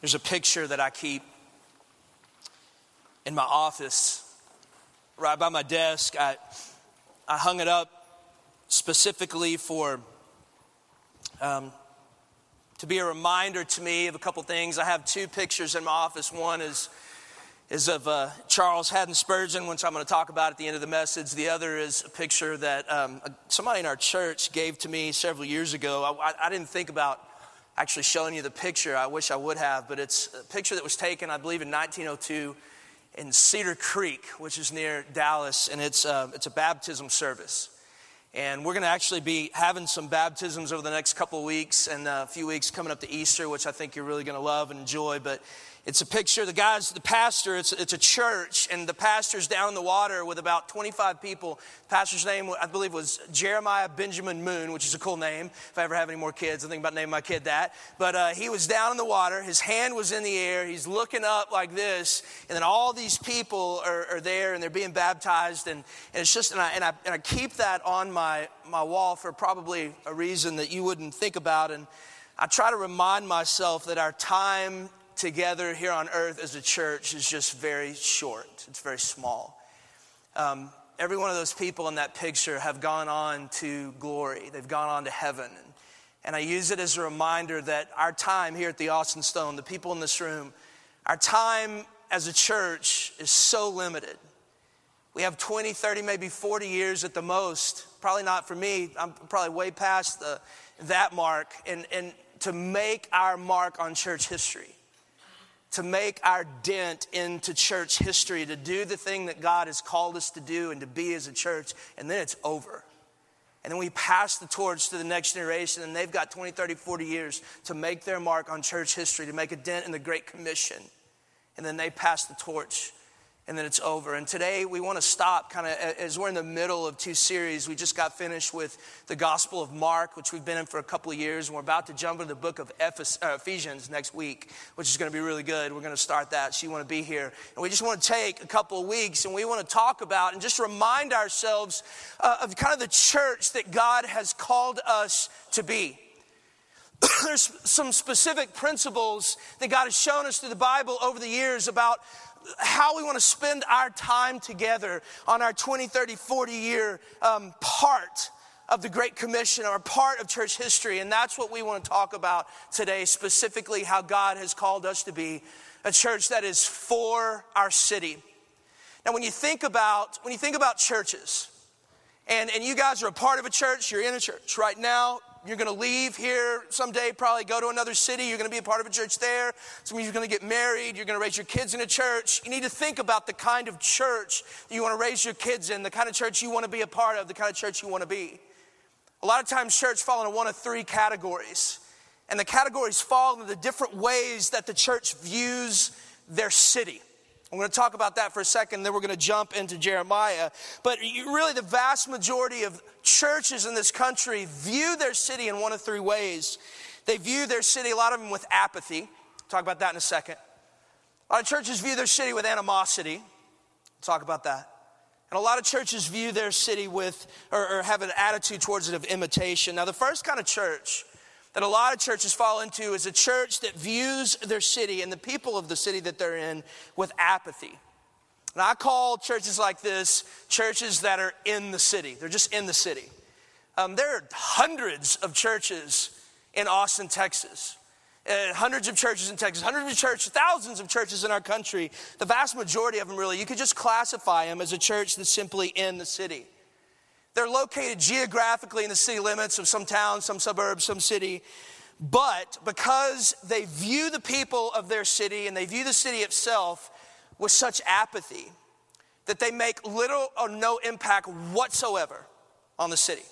There's a picture that I keep in my office, right by my desk. I hung it up specifically for to be a reminder to me of a couple things. I have two pictures in my office. One is of Charles Haddon Spurgeon, which I'm going to talk about at the end of the message. The other is a picture that somebody in our church gave to me several years ago. I didn't think about actually showing you the picture. I wish I would have, but it's a picture that was taken, I believe, in 1902 in Cedar Creek, which is near Dallas, and it's a baptism service. And we're going to actually be having some baptisms over the next couple of weeks and a few weeks coming up to Easter, which I think you're really going to love and enjoy. But it's a picture. The guy's the pastor. It's a church, and the pastor's down in the water with about 25 people. The pastor's name, I believe, was Jeremiah Benjamin Moon, which is a cool name. If I ever have any more kids, I think about naming my kid that. But he was down in the water. His hand was in the air. He's looking up like this, and then all these people are there, and they're being baptized. And it's just, and I keep that on my wall for probably a reason that you wouldn't think about. And I try to remind myself that our time together here on earth as a church is just very short. It's very small. Every one of those people in that picture have gone on to glory. They've gone on to heaven. And I use it as a reminder that our time here at the Austin Stone, the people in this room, our time as a church is so limited. We have 20, 30, maybe 40 years at the most. Probably not for me. I'm probably way past that mark. And to make our mark on church history, to make our dent into church history, to do the thing that God has called us to do and to be as a church, and then it's over. And then we pass the torch to the next generation, and they've got 20, 30, 40 years to make their mark on church history, to make a dent in the Great Commission. And then they pass the torch, and then it's over. And today we want to stop kind of as we're in the middle of two series. We just got finished with the Gospel of Mark, which we've been in for a couple of years. And we're about to jump into the book of Ephesians next week, which is going to be really good. We're going to start that. So you want to be here. And we just want to take a couple of weeks and we want to talk about and just remind ourselves of kind of the church that God has called us to be. There's some specific principles that God has shown us through the Bible over the years about how we want to spend our time together on our 20, 30, 40 year part of the Great Commission or part of church history. And that's what we want to talk about today, specifically how God has called us to be a church that is for our city. Now, when you think about churches, and you guys are a part of a church, you're in a church right now. You're going to leave here someday, probably go to another city. You're going to be a part of a church there. Some of you are going to get married. You're going to raise your kids in a church. You need to think about the kind of church that you want to raise your kids in, the kind of church you want to be a part of, the kind of church you want to be. A lot of times church fall into one of three categories. And the categories fall into the different ways that the church views their city. I'm going to talk about that for a second, then we're going to jump into Jeremiah. But really the vast majority of churches in this country view their city in one of three ways. They view their city, a lot of them with apathy. Talk about that in a second. A lot of churches view their city with animosity. Talk about that. And a lot of churches view their city with, or have an attitude towards it of imitation. Now the first kind of church that a lot of churches fall into is a church that views their city and the people of the city that they're in with apathy. And I call churches like this churches that are in the city. They're just in the city. There are hundreds of churches in Austin, Texas. Hundreds of churches in Texas. Hundreds of churches, thousands of churches in our country. The vast majority of them really, you could just classify them as a church that's simply in the city. They're located geographically in the city limits of some town, some suburb, some city. But because they view the people of their city and they view the city itself with such apathy that they make little or no impact whatsoever on the city.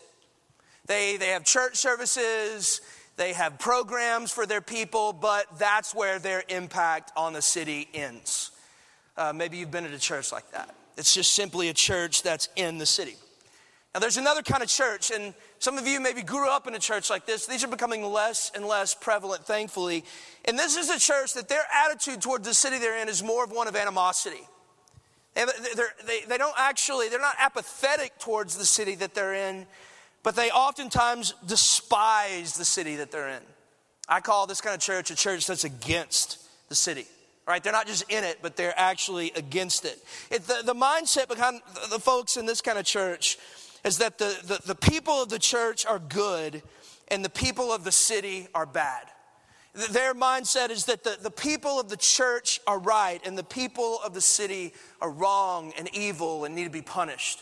They have church services, they have programs for their people, but that's where their impact on the city ends. Maybe you've been at a church like that. It's just simply a church that's in the city. Now, there's another kind of church, and some of you maybe grew up in a church like this. These are becoming less and less prevalent, thankfully. And this is a church that their attitude towards the city they're in is more of one of animosity. They're not apathetic towards the city that they're in, but they oftentimes despise the city that they're in. I call this kind of church a church that's against the city. Right? They're not just in it, but they're actually against it. The mindset behind the folks in this kind of church is that the people of the church are good and the people of the city are bad. Their mindset is that the people of the church are right and the people of the city are wrong and evil and need to be punished.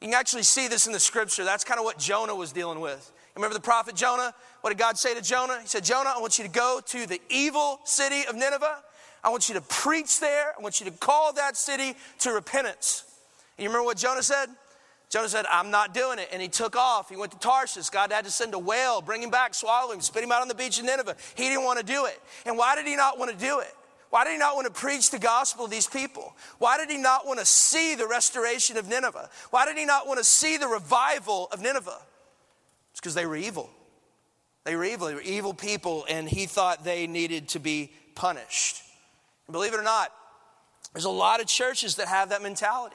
You can actually see this in the scripture. That's kind of what Jonah was dealing with. Remember the prophet Jonah? What did God say to Jonah? He said, Jonah, I want you to go to the evil city of Nineveh. I want you to preach there. I want you to call that city to repentance. And you remember what Jonah said? Jonah said, I'm not doing it. And he took off. He went to Tarshish. God had to send a whale, bring him back, swallow him, spit him out on the beach in Nineveh. He didn't want to do it. And why did he not want to do it? Why did he not want to preach the gospel to these people? Why did he not want to see the restoration of Nineveh? Why did he not want to see the revival of Nineveh? It's because they were evil. They were evil. They were evil people, and he thought they needed to be punished. And believe it or not, there's a lot of churches that have that mentality.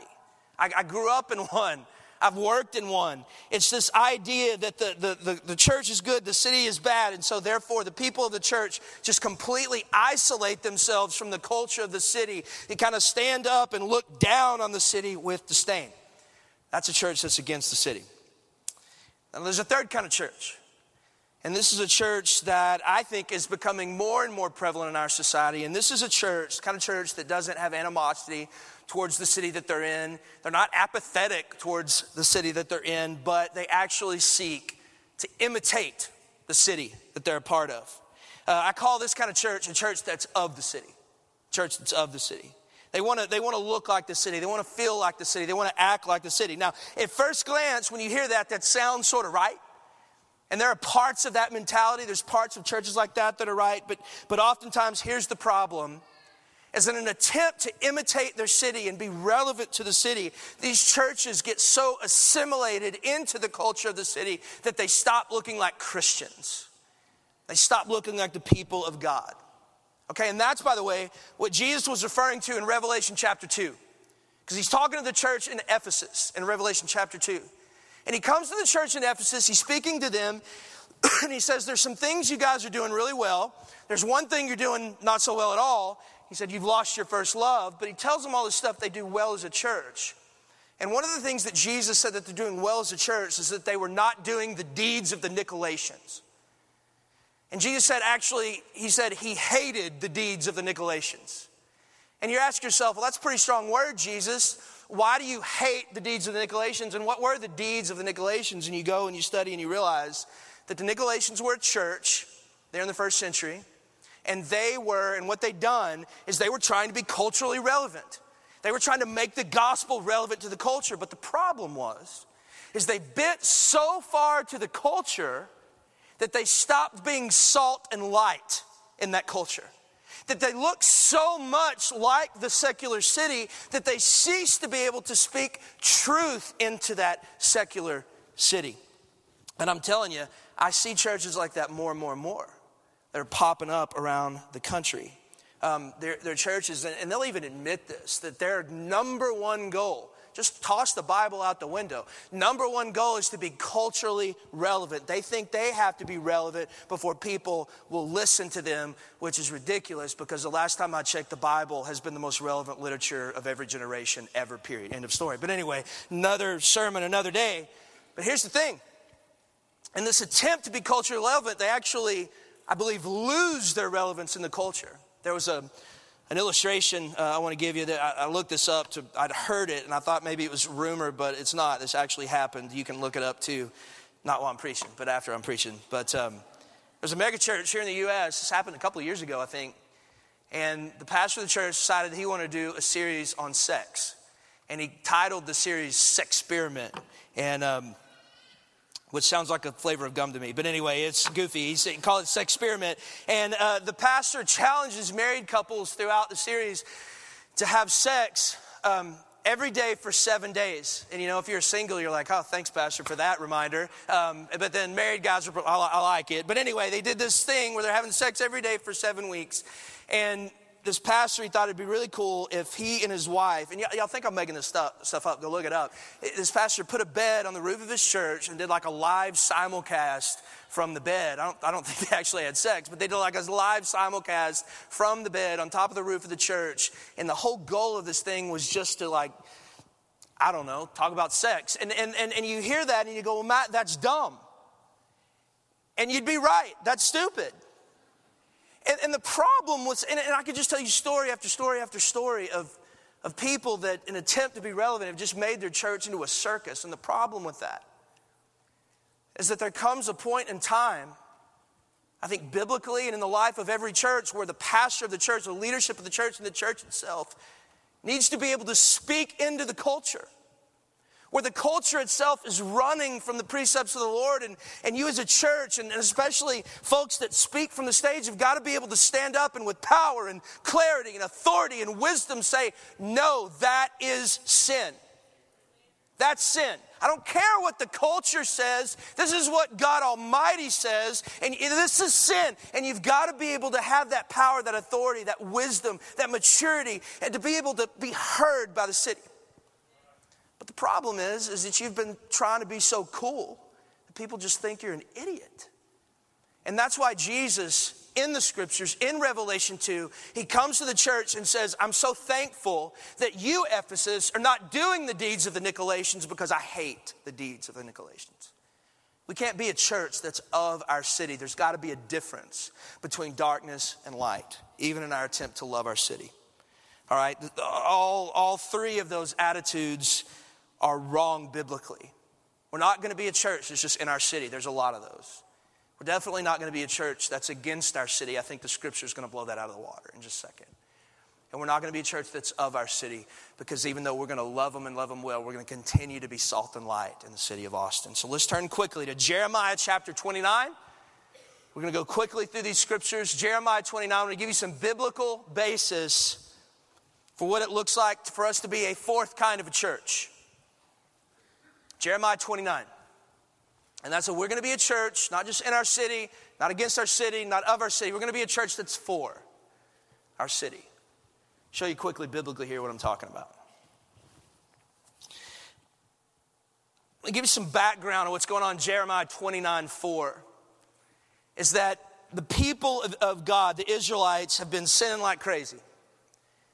I grew up in one. I've worked in one. It's this idea that the church is good, the city is bad, and so therefore the people of the church just completely isolate themselves from the culture of the city. They kind of stand up and look down on the city with disdain. That's a church that's against the city. Now there's a third kind of church, and this is a church that I think is becoming more and more prevalent in our society, and this is a church, kind of church that doesn't have animosity towards the city that they're in. They're not apathetic towards the city that they're in, but they actually seek to imitate the city that they're a part of. I call this kind of church a church that's of the city. Church that's of the city. They want to look like the city. They want to feel like the city. They want to act like the city. Now, at first glance, when you hear that, that sounds sort of right. And there are parts of that mentality. There's parts of churches like that that are right. But oftentimes, here's the problem. As in an attempt to imitate their city and be relevant to the city, these churches get so assimilated into the culture of the city that they stop looking like Christians. They stop looking like the people of God. Okay, and that's, by the way, what Jesus was referring to in Revelation chapter 2. Because he's talking to the church in Ephesus in Revelation chapter 2. And he comes to the church in Ephesus, he's speaking to them, and he says, there's some things you guys are doing really well. There's one thing you're doing not so well at all. He said, you've lost your first love, but he tells them all this stuff they do well as a church. And one of the things that Jesus said that they're doing well as a church is that they were not doing the deeds of the Nicolaitans. And Jesus said, actually, he said he hated the deeds of the Nicolaitans. And you ask yourself, well, that's a pretty strong word, Jesus. Why do you hate the deeds of the Nicolaitans? And what were the deeds of the Nicolaitans? And you go and you study and you realize that the Nicolaitans were a church there in the first century. And they were, and what they'd done is they were trying to be culturally relevant. They were trying to make the gospel relevant to the culture. But the problem was, is they bent so far to the culture that they stopped being salt and light in that culture. That they looked so much like the secular city that they ceased to be able to speak truth into that secular city. And I'm telling you, I see churches like that more and more and more. They're popping up around the country. Their churches, and they'll even admit this, that their number one goal, just toss the Bible out the window. Number one goal is to be culturally relevant. They think they have to be relevant before people will listen to them, which is ridiculous because the last time I checked, the Bible has been the most relevant literature of every generation ever, period. End of story. But anyway, another sermon, another day. But here's the thing. In this attempt to be culturally relevant, they actually, I believe, lose their relevance in the culture. There was an illustration I want to give you that I looked this up. I'd heard it, and I thought maybe it was rumor, but it's not. This actually happened. You can look it up, too. Not while I'm preaching, but after I'm preaching. But there's a mega church here in the U.S. This happened a couple of years ago, I think. And the pastor of the church decided he wanted to do a series on sex. And he titled the series Sexperiment. And which sounds like a flavor of gum to me. But anyway, it's goofy. He called it Sexperiment. And the pastor challenges married couples throughout the series to have sex every day for 7 days. And, you know, if you're single, you're like, oh, thanks, pastor, for that reminder. But then married guys are, I like it. But anyway, they did this thing where they're having sex every day for 7 weeks. And this pastor, he thought it'd be really cool if he and his wife, and y'all think I'm making this stuff up, go look it up. This pastor put a bed on the roof of his church and did like a live simulcast from the bed. I don't think they actually had sex, but they did like a live simulcast from the bed on top of the roof of the church. And the whole goal of this thing was just to like, I don't know, talk about sex. And you hear that and you go, well, Matt, that's dumb. And you'd be right. That's stupid. And the problem was, and I could just tell you story after story after story of people that, in an attempt to be relevant, have just made their church into a circus. And the problem with that is that there comes a point in time, I think biblically and in the life of every church, where the pastor of the church, the leadership of the church, and the church itself needs to be able to speak into the culture, where the culture itself is running from the precepts of the Lord. And you as a church, and especially folks that speak from the stage, have got to be able to stand up and with power and clarity and authority and wisdom say, no, that is sin. That's sin. I don't care what the culture says. This is what God Almighty says, and this is sin. And you've got to be able to have that power, that authority, that wisdom, that maturity, and to be able to be heard by the city. But the problem is that you've been trying to be so cool that people just think you're an idiot. And that's why Jesus, in the scriptures, in Revelation 2, he comes to the church and says, I'm so thankful that you, Ephesus, are not doing the deeds of the Nicolaitans, because I hate the deeds of the Nicolaitans. We can't be a church that's of our city. There's got to be a difference between darkness and light, even in our attempt to love our city. All right, all three of those attitudes are wrong biblically. We're not going to be a church that's just in our city. There's a lot of those. We're definitely not going to be a church that's against our city. I think the scripture is going to blow that out of the water in just a second. And we're not going to be a church that's of our city, because even though we're going to love them and love them well, we're going to continue to be salt and light in the city of Austin. So let's turn quickly to Jeremiah chapter 29. We're going to go quickly through these scriptures. Jeremiah 29, I'm going to give you some biblical basis for what it looks like for us to be a fourth kind of a church. Jeremiah 29. And that's what we're going to be, a church, not just in our city, not against our city, not of our city. We're going to be a church that's for our city. Show you quickly biblically here what I'm talking about. Let me give you some background on what's going on in Jeremiah 29:4. Is that the people of God, the Israelites, have been sinning like crazy.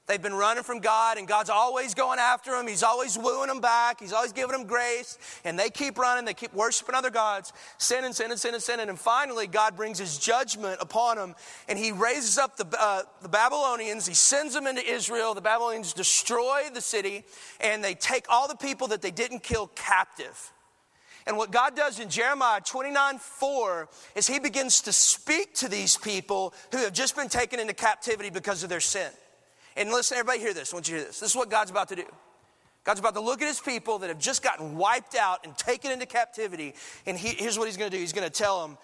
They've been running from God, and God's always going after them. He's always wooing them back. He's always giving them grace. And they keep running. They keep worshiping other gods, sinning, sinning, sinning, sinning. And finally, God brings his judgment upon them, and he raises up the Babylonians. He sends them into Israel. The Babylonians destroy the city, and they take all the people that they didn't kill captive. And what God does in Jeremiah 29:4 is he begins to speak to these people who have just been taken into captivity because of their sin. And listen, everybody hear this. I want you to hear this. This is what God's about to do. God's about to look at his people that have just gotten wiped out and taken into captivity. And here's what he's going to do. He's going to tell them,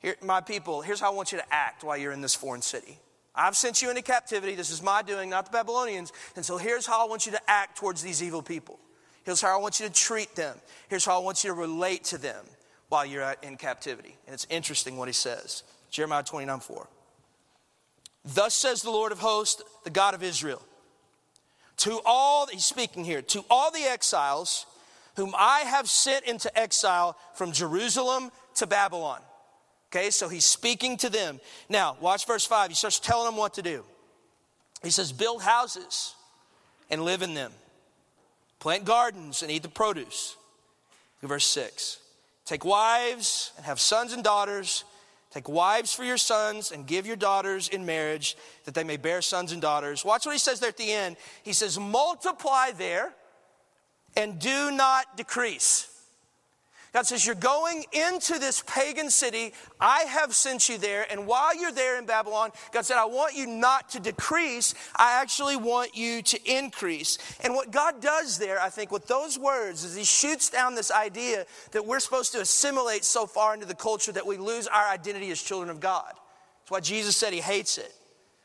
here, my people, here's how I want you to act while you're in this foreign city. I've sent you into captivity. This is my doing, not the Babylonians. And so here's how I want you to act towards these evil people. Here's how I want you to treat them. Here's how I want you to relate to them while you're in captivity. And it's interesting what he says. Jeremiah 29:4. Thus says the Lord of hosts, the God of Israel, to all, he's speaking here, to all the exiles whom I have sent into exile from Jerusalem to Babylon. Okay, so he's speaking to them. Now, watch verse 5. He starts telling them what to do. He says, build houses and live in them. Plant gardens and eat the produce. Look at verse 6. Take wives and have sons and daughters. Take wives for your sons and give your daughters in marriage, that they may bear sons and daughters. Watch what he says there at the end. He says, multiply there and do not decrease. God says, you're going into this pagan city. I have sent you there. And while you're there in Babylon, God said, I want you not to decrease. I actually want you to increase. And what God does there, I think, with those words is he shoots down this idea that we're supposed to assimilate so far into the culture that we lose our identity as children of God. That's why Jesus said he hates it.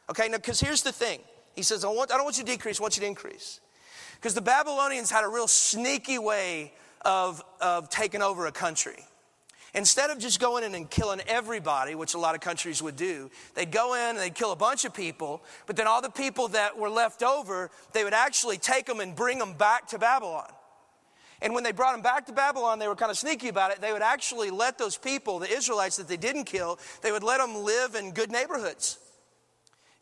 Okay, now, because here's the thing. He says, I don't want you to decrease. I want you to increase. Because the Babylonians had a real sneaky way of taking over a country. Instead of just going in and killing everybody, which a lot of countries would do, they'd go in and they'd kill a bunch of people, but then all the people that were left over, they would actually take them and bring them back to Babylon. And when they brought them back to Babylon, they were kind of sneaky about it. They would actually let those people, the Israelites that they didn't kill, they would let them live in good neighborhoods.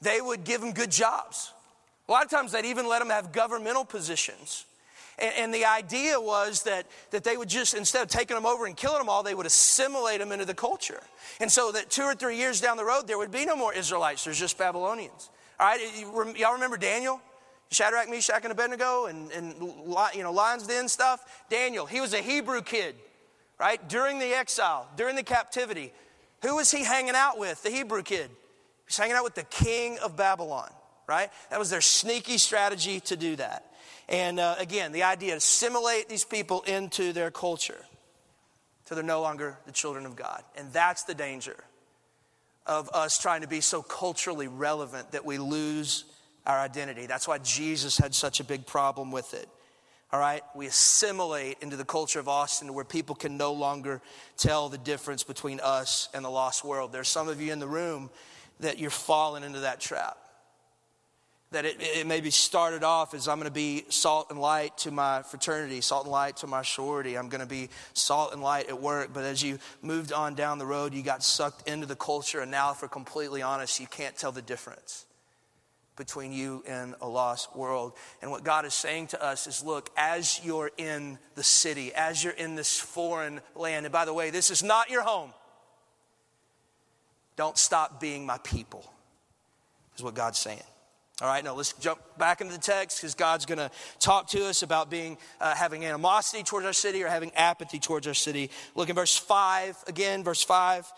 They would give them good jobs. A lot of times they'd even let them have governmental positions. And the idea was that they would just, instead of taking them over and killing them all, they would assimilate them into the culture. And so that 2 or 3 years down the road, there would be no more Israelites. There's just Babylonians. All right, y'all remember Daniel? Shadrach, Meshach, and Abednego, and lion's den stuff. Daniel, he was a Hebrew kid, right? During the exile, during the captivity, who was he hanging out with, the Hebrew kid? He was hanging out with the king of Babylon, right? That was their sneaky strategy to do that. And again, the idea to assimilate these people into their culture so they're no longer the children of God. And that's the danger of us trying to be so culturally relevant that we lose our identity. That's why Jesus had such a big problem with it. All right? We assimilate into the culture of Austin where people can no longer tell the difference between us and the lost world. There's some of you in the room that you're falling into that trap. That it maybe started off as I'm going to be salt and light to my fraternity, salt and light to my sorority. I'm going to be salt and light at work. But as you moved on down the road, you got sucked into the culture. And now, if we're completely honest, you can't tell the difference between you and a lost world. And what God is saying to us is, look, as you're in the city, as you're in this foreign land, and by the way, this is not your home, don't stop being my people, is what God's saying. All right, now let's jump back into the text because God's going to talk to us about having animosity towards our city or having apathy towards our city. Look in verse 5 again, verse 5.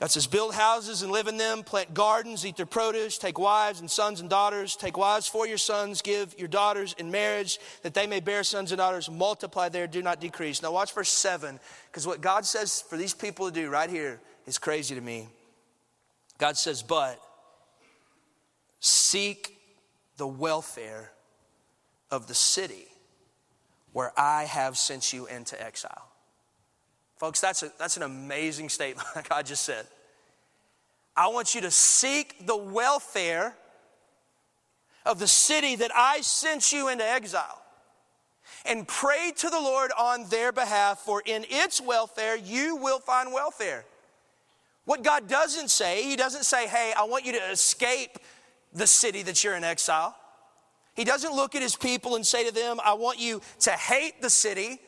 That says, build houses and live in them, plant gardens, eat their produce, take wives and sons and daughters, take wives for your sons, give your daughters in marriage that they may bear sons and daughters, multiply there, do not decrease. Now watch verse 7 because what God says for these people to do right here is crazy to me. God says, but seek the welfare of the city where I have sent you into exile. Folks, that's an amazing statement like I just said. I want you to seek the welfare of the city that I sent you into exile and pray to the Lord on their behalf, for in its welfare you will find welfare. What God doesn't say, he doesn't say, hey, I want you to escape the city that you're in exile. He doesn't look at his people and say to them, I want you to hate the city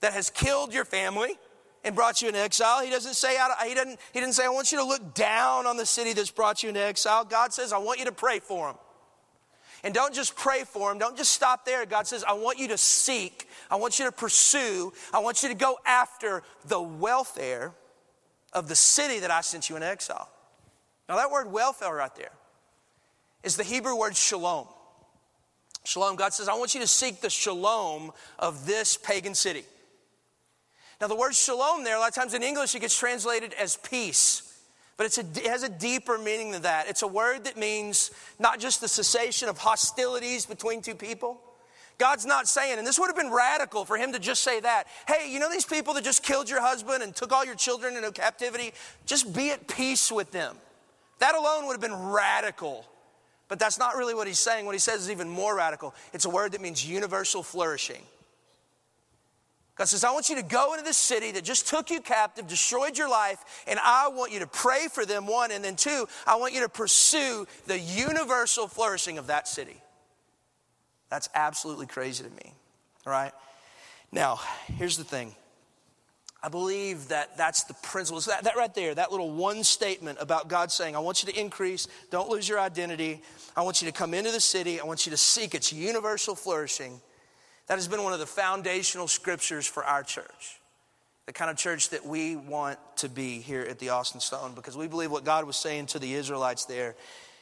that has killed your family and brought you into exile. He doesn't say, he didn't say, I want you to look down on the city that's brought you into exile. God says, I want you to pray for them. And don't just pray for them. Don't just stop there. God says, I want you to seek. I want you to pursue. I want you to go after the welfare of the city that I sent you into exile. Now that word welfare right there is the Hebrew word shalom. Shalom, God says, I want you to seek the shalom of this pagan city. Now the word shalom there, a lot of times in English, it gets translated as peace. But it has a deeper meaning than that. It's a word that means not just the cessation of hostilities between two people. God's not saying, and this would have been radical for him to just say that, hey, you know these people that just killed your husband and took all your children into captivity? Just be at peace with them. That alone would have been radical. But that's not really what he's saying. What he says is even more radical. It's a word that means universal flourishing. God says, I want you to go into this city that just took you captive, destroyed your life, and I want you to pray for them, one, and then two, I want you to pursue the universal flourishing of that city. That's absolutely crazy to me, all right? Now, here's the thing. I believe that that's the principle. So that right there, that little one statement about God saying, I want you to increase, don't lose your identity. I want you to come into the city. I want you to seek its universal flourishing. That has been one of the foundational scriptures for our church, the kind of church that we want to be here at the Austin Stone, because we believe what God was saying to the Israelites there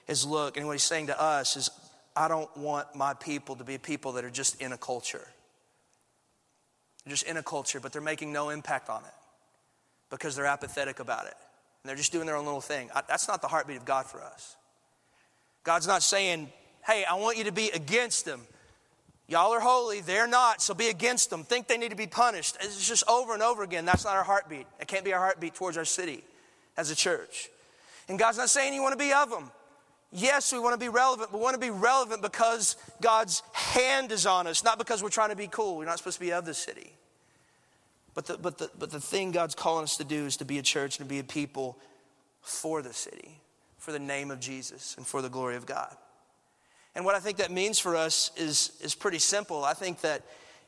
is, look, and what he's saying to us is, I don't want my people to be people that are just in a culture. They're just in a culture, but they're making no impact on it because they're apathetic about it. And they're just doing their own little thing. That's not the heartbeat of God for us. God's not saying, hey, I want you to be against them. Y'all are holy, they're not, so be against them. Think they need to be punished. It's just over and over again. That's not our heartbeat. It can't be our heartbeat towards our city as a church. And God's not saying you want to be of them. Yes, we want to be relevant, but we want to be relevant because God's hand is on us, not because we're trying to be cool. We're not supposed to be of the city. But the thing God's calling us to do is to be a church and to be a people for the city, for the name of Jesus, and for the glory of God. And what I think that means for us is pretty simple. I think that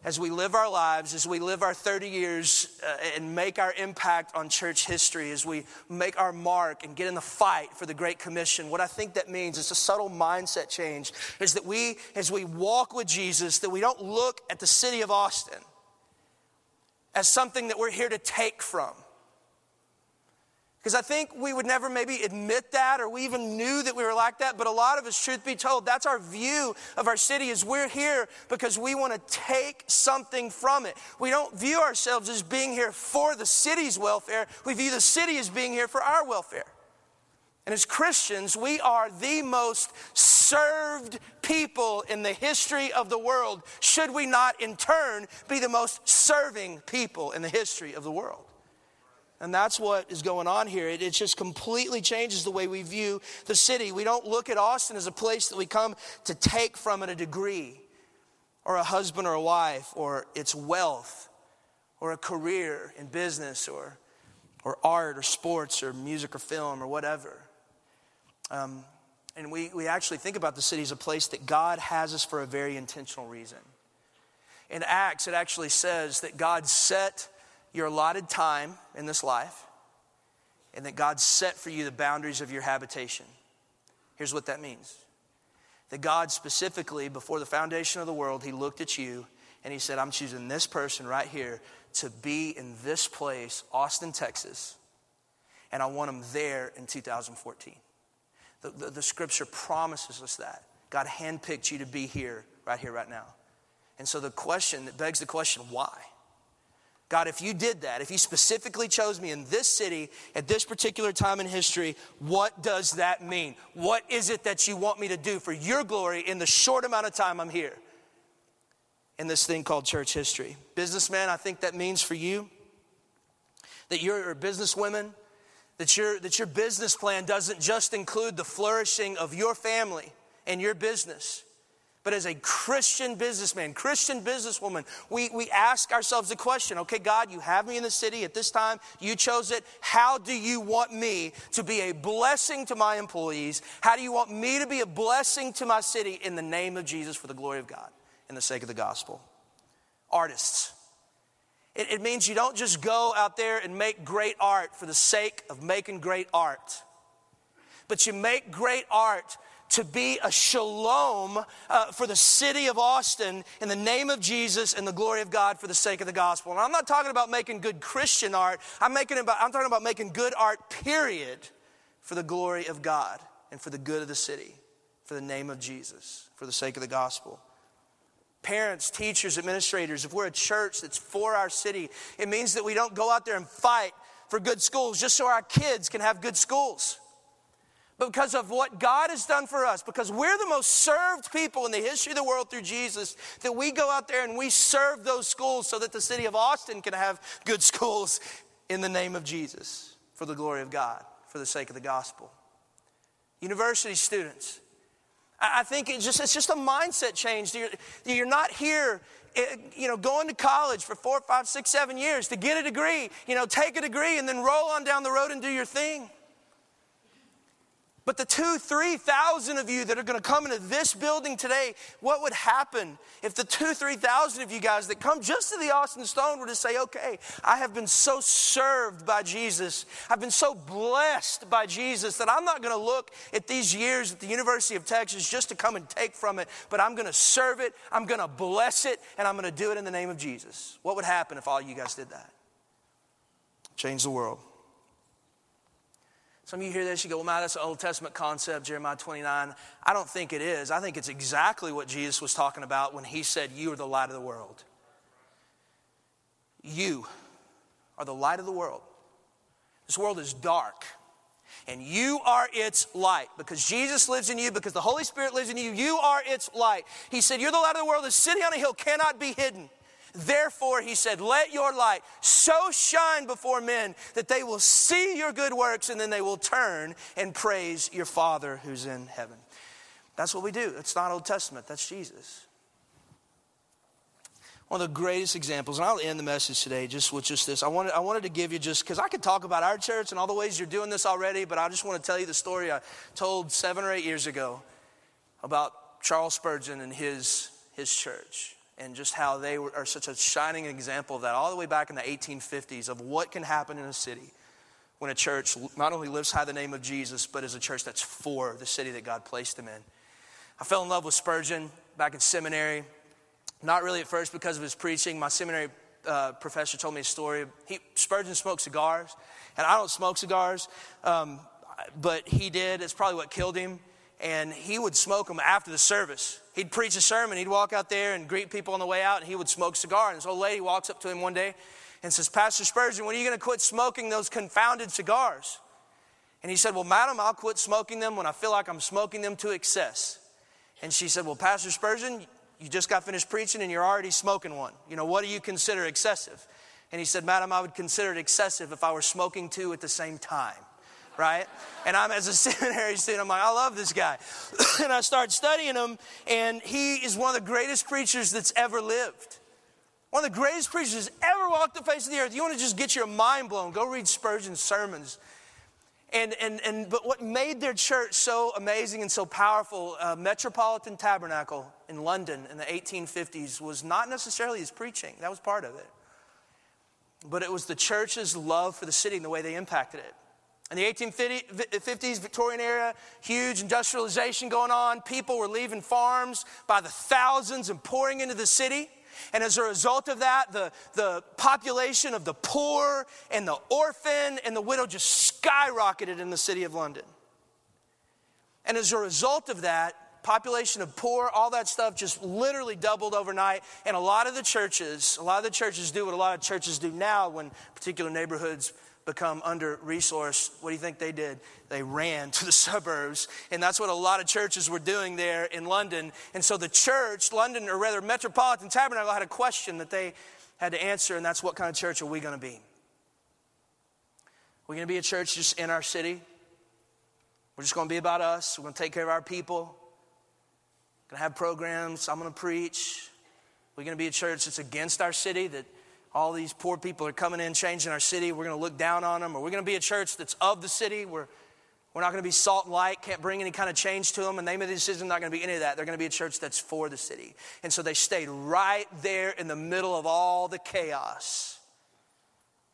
as we live our lives, as we live our 30 years and make our impact on church history, as we make our mark and get in the fight for the Great Commission, what I think that means is a subtle mindset change, is that we, as we walk with Jesus, that we don't look at the city of Austin as something that we're here to take from. Because I think we would never maybe admit that, or we even knew that we were like that. But a lot of us, truth be told, that's our view of our city, is we're here because we want to take something from it. We don't view ourselves as being here for the city's welfare. We view the city as being here for our welfare. And as Christians, we are the most served people in the history of the world. Should we not, in turn, be the most serving people in the history of the world? And that's what is going on here. It just completely changes the way we view the city. We don't look at Austin as a place that we come to take from at a degree, or a husband or a wife, or its wealth, or a career in business, or art, or sports, or music, or film, or whatever. And we actually think about the city as a place that God has us for a very intentional reason. In Acts, it actually says that God set your allotted time in this life, and that God set for you the boundaries of your habitation. Here's what that means. That God specifically, before the foundation of the world, he looked at you and he said, I'm choosing this person right here to be in this place, Austin, Texas, and I want them there in 2014. The scripture promises us that. God handpicked you to be here, right now. And so the question, that begs the question, why? God, if you did that, if you specifically chose me in this city at this particular time in history, what does that mean? What is it that you want me to do for your glory in the short amount of time I'm here? In this thing called church history. Businessman, I think that means for you, that you're a businesswoman, that your business plan doesn't just include the flourishing of your family and your business, but as a Christian businessman, Christian businesswoman, we ask ourselves the question, okay, God, you have me in the city at this time. You chose it. How do you want me to be a blessing to my employees? How do you want me to be a blessing to my city in the name of Jesus for the glory of God and the sake of the gospel? Artists. It means you don't just go out there and make great art for the sake of making great art, but you make great art to be a shalom for the city of Austin in the name of Jesus and the glory of God for the sake of the gospel. And I'm not talking about making good Christian art. I'm talking about making good art, period, for the glory of God and for the good of the city, for the name of Jesus, for the sake of the gospel. Parents, teachers, administrators, if we're a church that's for our city, it means that we don't go out there and fight for good schools just so our kids can have good schools. But because of what God has done for us, because we're the most served people in the history of the world through Jesus, that we go out there and we serve those schools so that the city of Austin can have good schools in the name of Jesus, for the glory of God, for the sake of the gospel. University students, I think it's just a mindset change. You're not here, you know, going to college for 4, 5, 6, 7 years to get a degree, you know, take a degree and then roll on down the road and do your thing. But the 2,000-3,000 of you that are going to come into this building today, what would happen if the 2,000-3,000 of you guys that come just to the Austin Stone were to say, okay, I have been so served by Jesus. I've been so blessed by Jesus that I'm not going to look at these years at the University of Texas just to come and take from it, but I'm going to serve it, I'm going to bless it, and I'm going to do it in the name of Jesus. What would happen if all you guys did that? Change the world. Some of you hear this, you go, well, man, that's an Old Testament concept, Jeremiah 29. I don't think it is. I think it's exactly what Jesus was talking about when he said, you are the light of the world. You are the light of the world. This world is dark. and you are its light. Because Jesus lives in you, because the Holy Spirit lives in you, you are its light. He said, you're the light of the world. The city on a hill cannot be hidden. Therefore, he said, let your light so shine before men that they will see your good works, and then they will turn and praise your Father who's in heaven. That's what we do. It's not Old Testament. That's Jesus. One of the greatest examples, and I'll end the message today just with just this. I wanted to give you just, because I could talk about our church and all the ways you're doing this already, but I just want to tell you the story I told 7 or 8 years ago about Charles Spurgeon and his church, and just how they are such a shining example of that all the way back in the 1850s of what can happen in a city when a church not only lives high the name of Jesus, but is a church that's for the city that God placed them in. I fell in love with Spurgeon back in seminary. Not really at first because of his preaching. My seminary professor told me a story. Spurgeon smoked cigars, and I don't smoke cigars, but he did. It's probably what killed him. And he would smoke them after the service. He'd preach a sermon. He'd walk out there and greet people on the way out, and he would smoke a cigar. And this old lady walks up to him one day and says, Pastor Spurgeon, when are you going to quit smoking those confounded cigars? And he said, well, madam, I'll quit smoking them when I feel like I'm smoking them to excess. And she said, well, Pastor Spurgeon, you just got finished preaching and you're already smoking one. You know, what do you consider excessive? And he said, madam, I would consider it excessive if I were smoking two at the same time, right? And I'm, as a seminary student, I'm like, I love this guy. And I started studying him, and he is one of the greatest preachers that's ever lived. One of the greatest preachers that's ever walked the face of the earth. You want to just get your mind blown, go read Spurgeon's sermons. But what made their church so amazing and so powerful, Metropolitan Tabernacle in London in the 1850s, was not necessarily his preaching. That was part of it. But it was the church's love for the city and the way they impacted it. In the 1850s, Victorian era, huge industrialization going on. People were leaving farms by the thousands and pouring into the city. And as a result of that, the population of the poor and the orphan and the widow just skyrocketed in the city of London. And as a result of that, population of poor, all that stuff just literally doubled overnight. And a lot of the churches do what a lot of churches do now when particular neighborhoods become under-resourced. What do you think they did? They ran to the suburbs, and that's what a lot of churches were doing there in London. And so the church, London, or rather Metropolitan Tabernacle, had a question that they had to answer, and that's what kind of church are we going to be? We're going to be a church just in our city. We're just going to be about us. We're going to take care of our people. We're going to have programs. I'm going to preach. We're going to be a church that's against our city, that all these poor people are coming in, changing our city. We're going to look down on them. Or we're going to be a church that's of the city. We're not going to be salt and light, can't bring any kind of change to them. And they made the decision, not going to be any of that. They're going to be a church that's for the city. And so they stayed right there in the middle of all the chaos.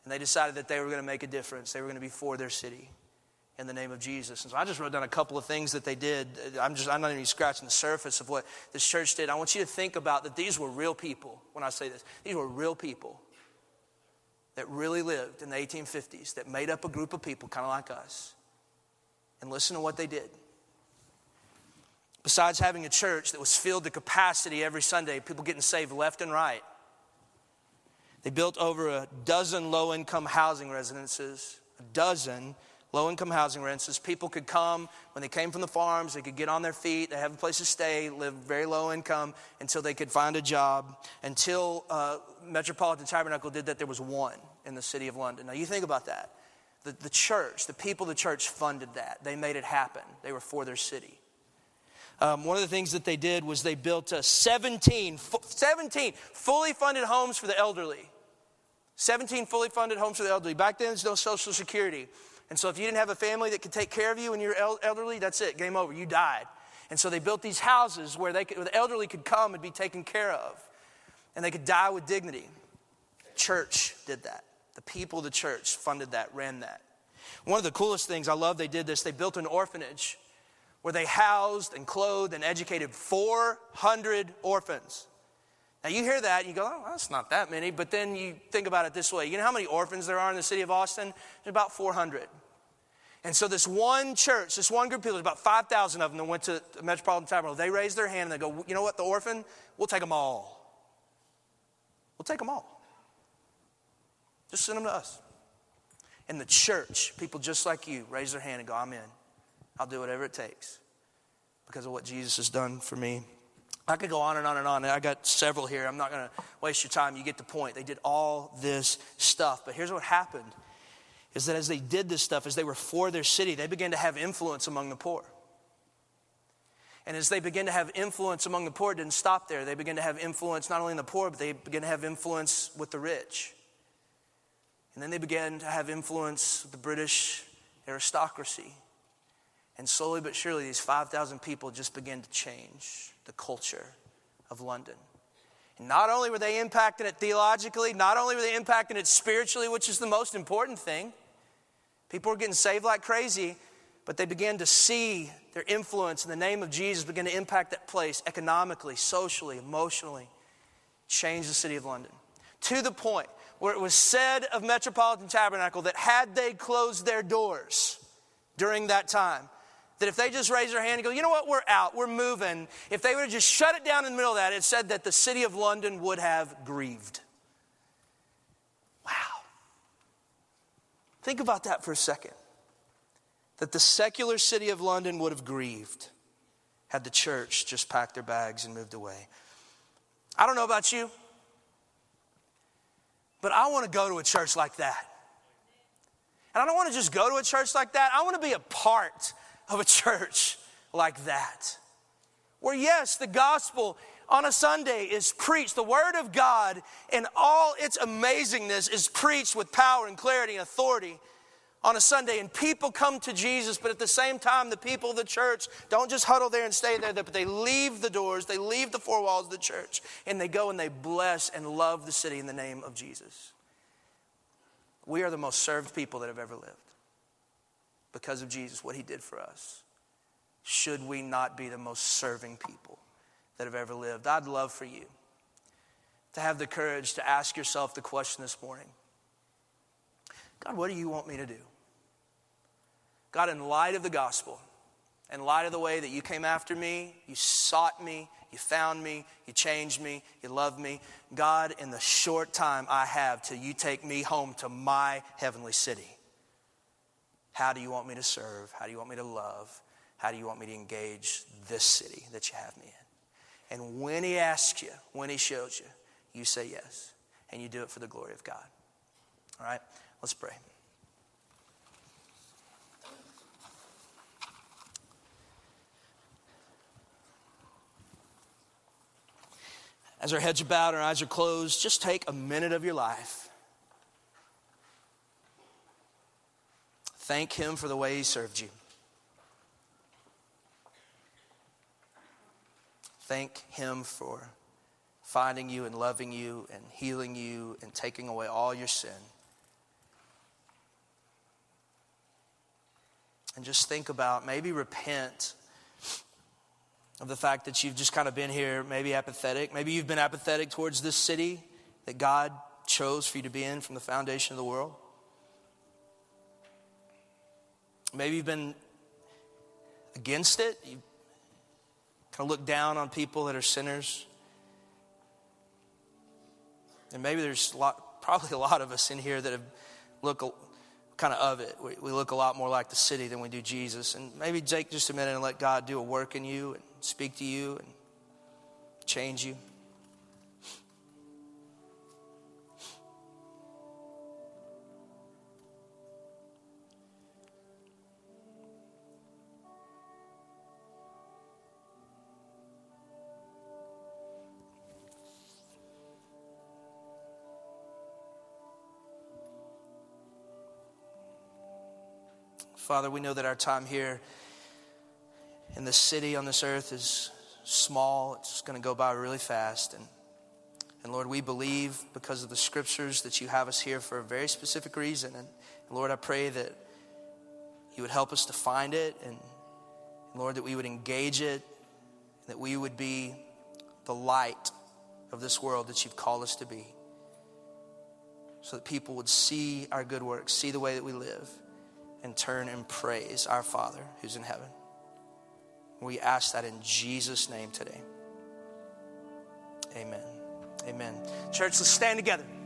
And they decided that they were going to make a difference. They were going to be for their city in the name of Jesus. And so I just wrote down a couple of things that they did. I'm not even scratching the surface of what this church did. I want you to think about that these were real people when I say this. These were real people that really lived in the 1850s, that made up a group of people kind of like us. And listen to what they did. Besides having a church that was filled to capacity every Sunday, people getting saved left and right, they built over a dozen low-income housing residences, People could come, when they came from the farms, they could get on their feet, they have a place to stay, live very low income until they could find a job, until Metropolitan Tabernacle did that. There was one in the city of London. Now you think about that. The church, the people of the church funded that. They made it happen. They were for their city. One of the things that they did was they built 17 fully funded homes for the elderly. 17 fully funded homes for the elderly. Back then, there's no Social Security. And so if you didn't have a family that could take care of you when you're elderly, that's it, game over, you died. And so they built these houses where the elderly could come and be taken care of. And they could die with dignity. Church did that. The people of the church funded that, ran that. One of the coolest things, I love they did this, they built an orphanage where they housed and clothed and educated 400 orphans. Now you hear that and you go, oh, that's not that many. But then you think about it this way. You know how many orphans there are in the city of Austin? There's about 400. And so this one church, this one group of people, there's about 5,000 of them that went to the Metropolitan Tabernacle. They raised their hand and they go, you know what, the orphan, we'll take them all. We'll take them all. Just send them to us. In the church, people just like you raise their hand and go, I'm in. I'll do whatever it takes because of what Jesus has done for me. I could go on and on and on. I got several here. I'm not going to waste your time. You get the point. They did all this stuff. But here's what happened is that as they did this stuff, as they were for their city, they began to have influence among the poor. And as they began to have influence among the poor, it didn't stop there. They began to have influence not only in the poor, but they began to have influence with the rich. And then they began to have influence with the British aristocracy. And slowly but surely, these 5,000 people just began to change the culture of London. And not only were they impacting it theologically, not only were they impacting it spiritually, which is the most important thing. People were getting saved like crazy, but they began to see their influence in the name of Jesus begin to impact that place economically, socially, emotionally, change the city of London. To the point where it was said of Metropolitan Tabernacle that had they closed their doors during that time, that if they just raised their hand and go, you know what, we're out, we're moving. If they would have just shut it down in the middle of that, it said that the city of London would have grieved. Wow. Think about that for a second. That the secular city of London would have grieved had the church just packed their bags and moved away. I don't know about you, but I want to go to a church like that. And I don't want to just go to a church like that. I want to be a part of a church like that. Where yes, the gospel on a Sunday is preached. The word of God in all its amazingness is preached with power and clarity and authority on a Sunday, and people come to Jesus, but at the same time, the people of the church don't just huddle there and stay there, but they leave the doors, they leave the four walls of the church, and they go and they bless and love the city in the name of Jesus. We are the most served people that have ever lived because of Jesus, what he did for us. Should we not be the most serving people that have ever lived? I'd love for you to have the courage to ask yourself the question this morning. God, what do you want me to do? God, in light of the gospel, in light of the way that you came after me, you sought me, you found me, you changed me, you loved me. God, in the short time I have till you take me home to my heavenly city, how do you want me to serve? How do you want me to love? How do you want me to engage this city that you have me in? And when he asks you, when he shows you, you say yes. And you do it for the glory of God. All right? Let's pray. As our heads are bowed, our eyes are closed, just take a minute of your life. Thank him for the way he served you. Thank him for finding you and loving you and healing you and taking away all your sin. And just think about, maybe repent of the fact that you've just kind of been here, maybe apathetic. Maybe you've been apathetic towards this city that God chose for you to be in from the foundation of the world. Maybe you've been against it. You kind of look down on people that are sinners. And maybe there's probably a lot of us in here that have look kind of it. We look a lot more like the city than we do Jesus. And maybe take just a minute and let God do a work in you and speak to you and change you. Father, we know that our time here in this city on this earth is small. It's going to go by really fast. And Lord, we believe because of the scriptures that you have us here for a very specific reason. And Lord, I pray that you would help us to find it. And Lord, that we would engage it. That we would be the light of this world that you've called us to be. So that people would see our good works, see the way that we live, and turn and praise our Father who's in heaven. We ask that in Jesus' name today. Amen. Amen. Church, let's stand together.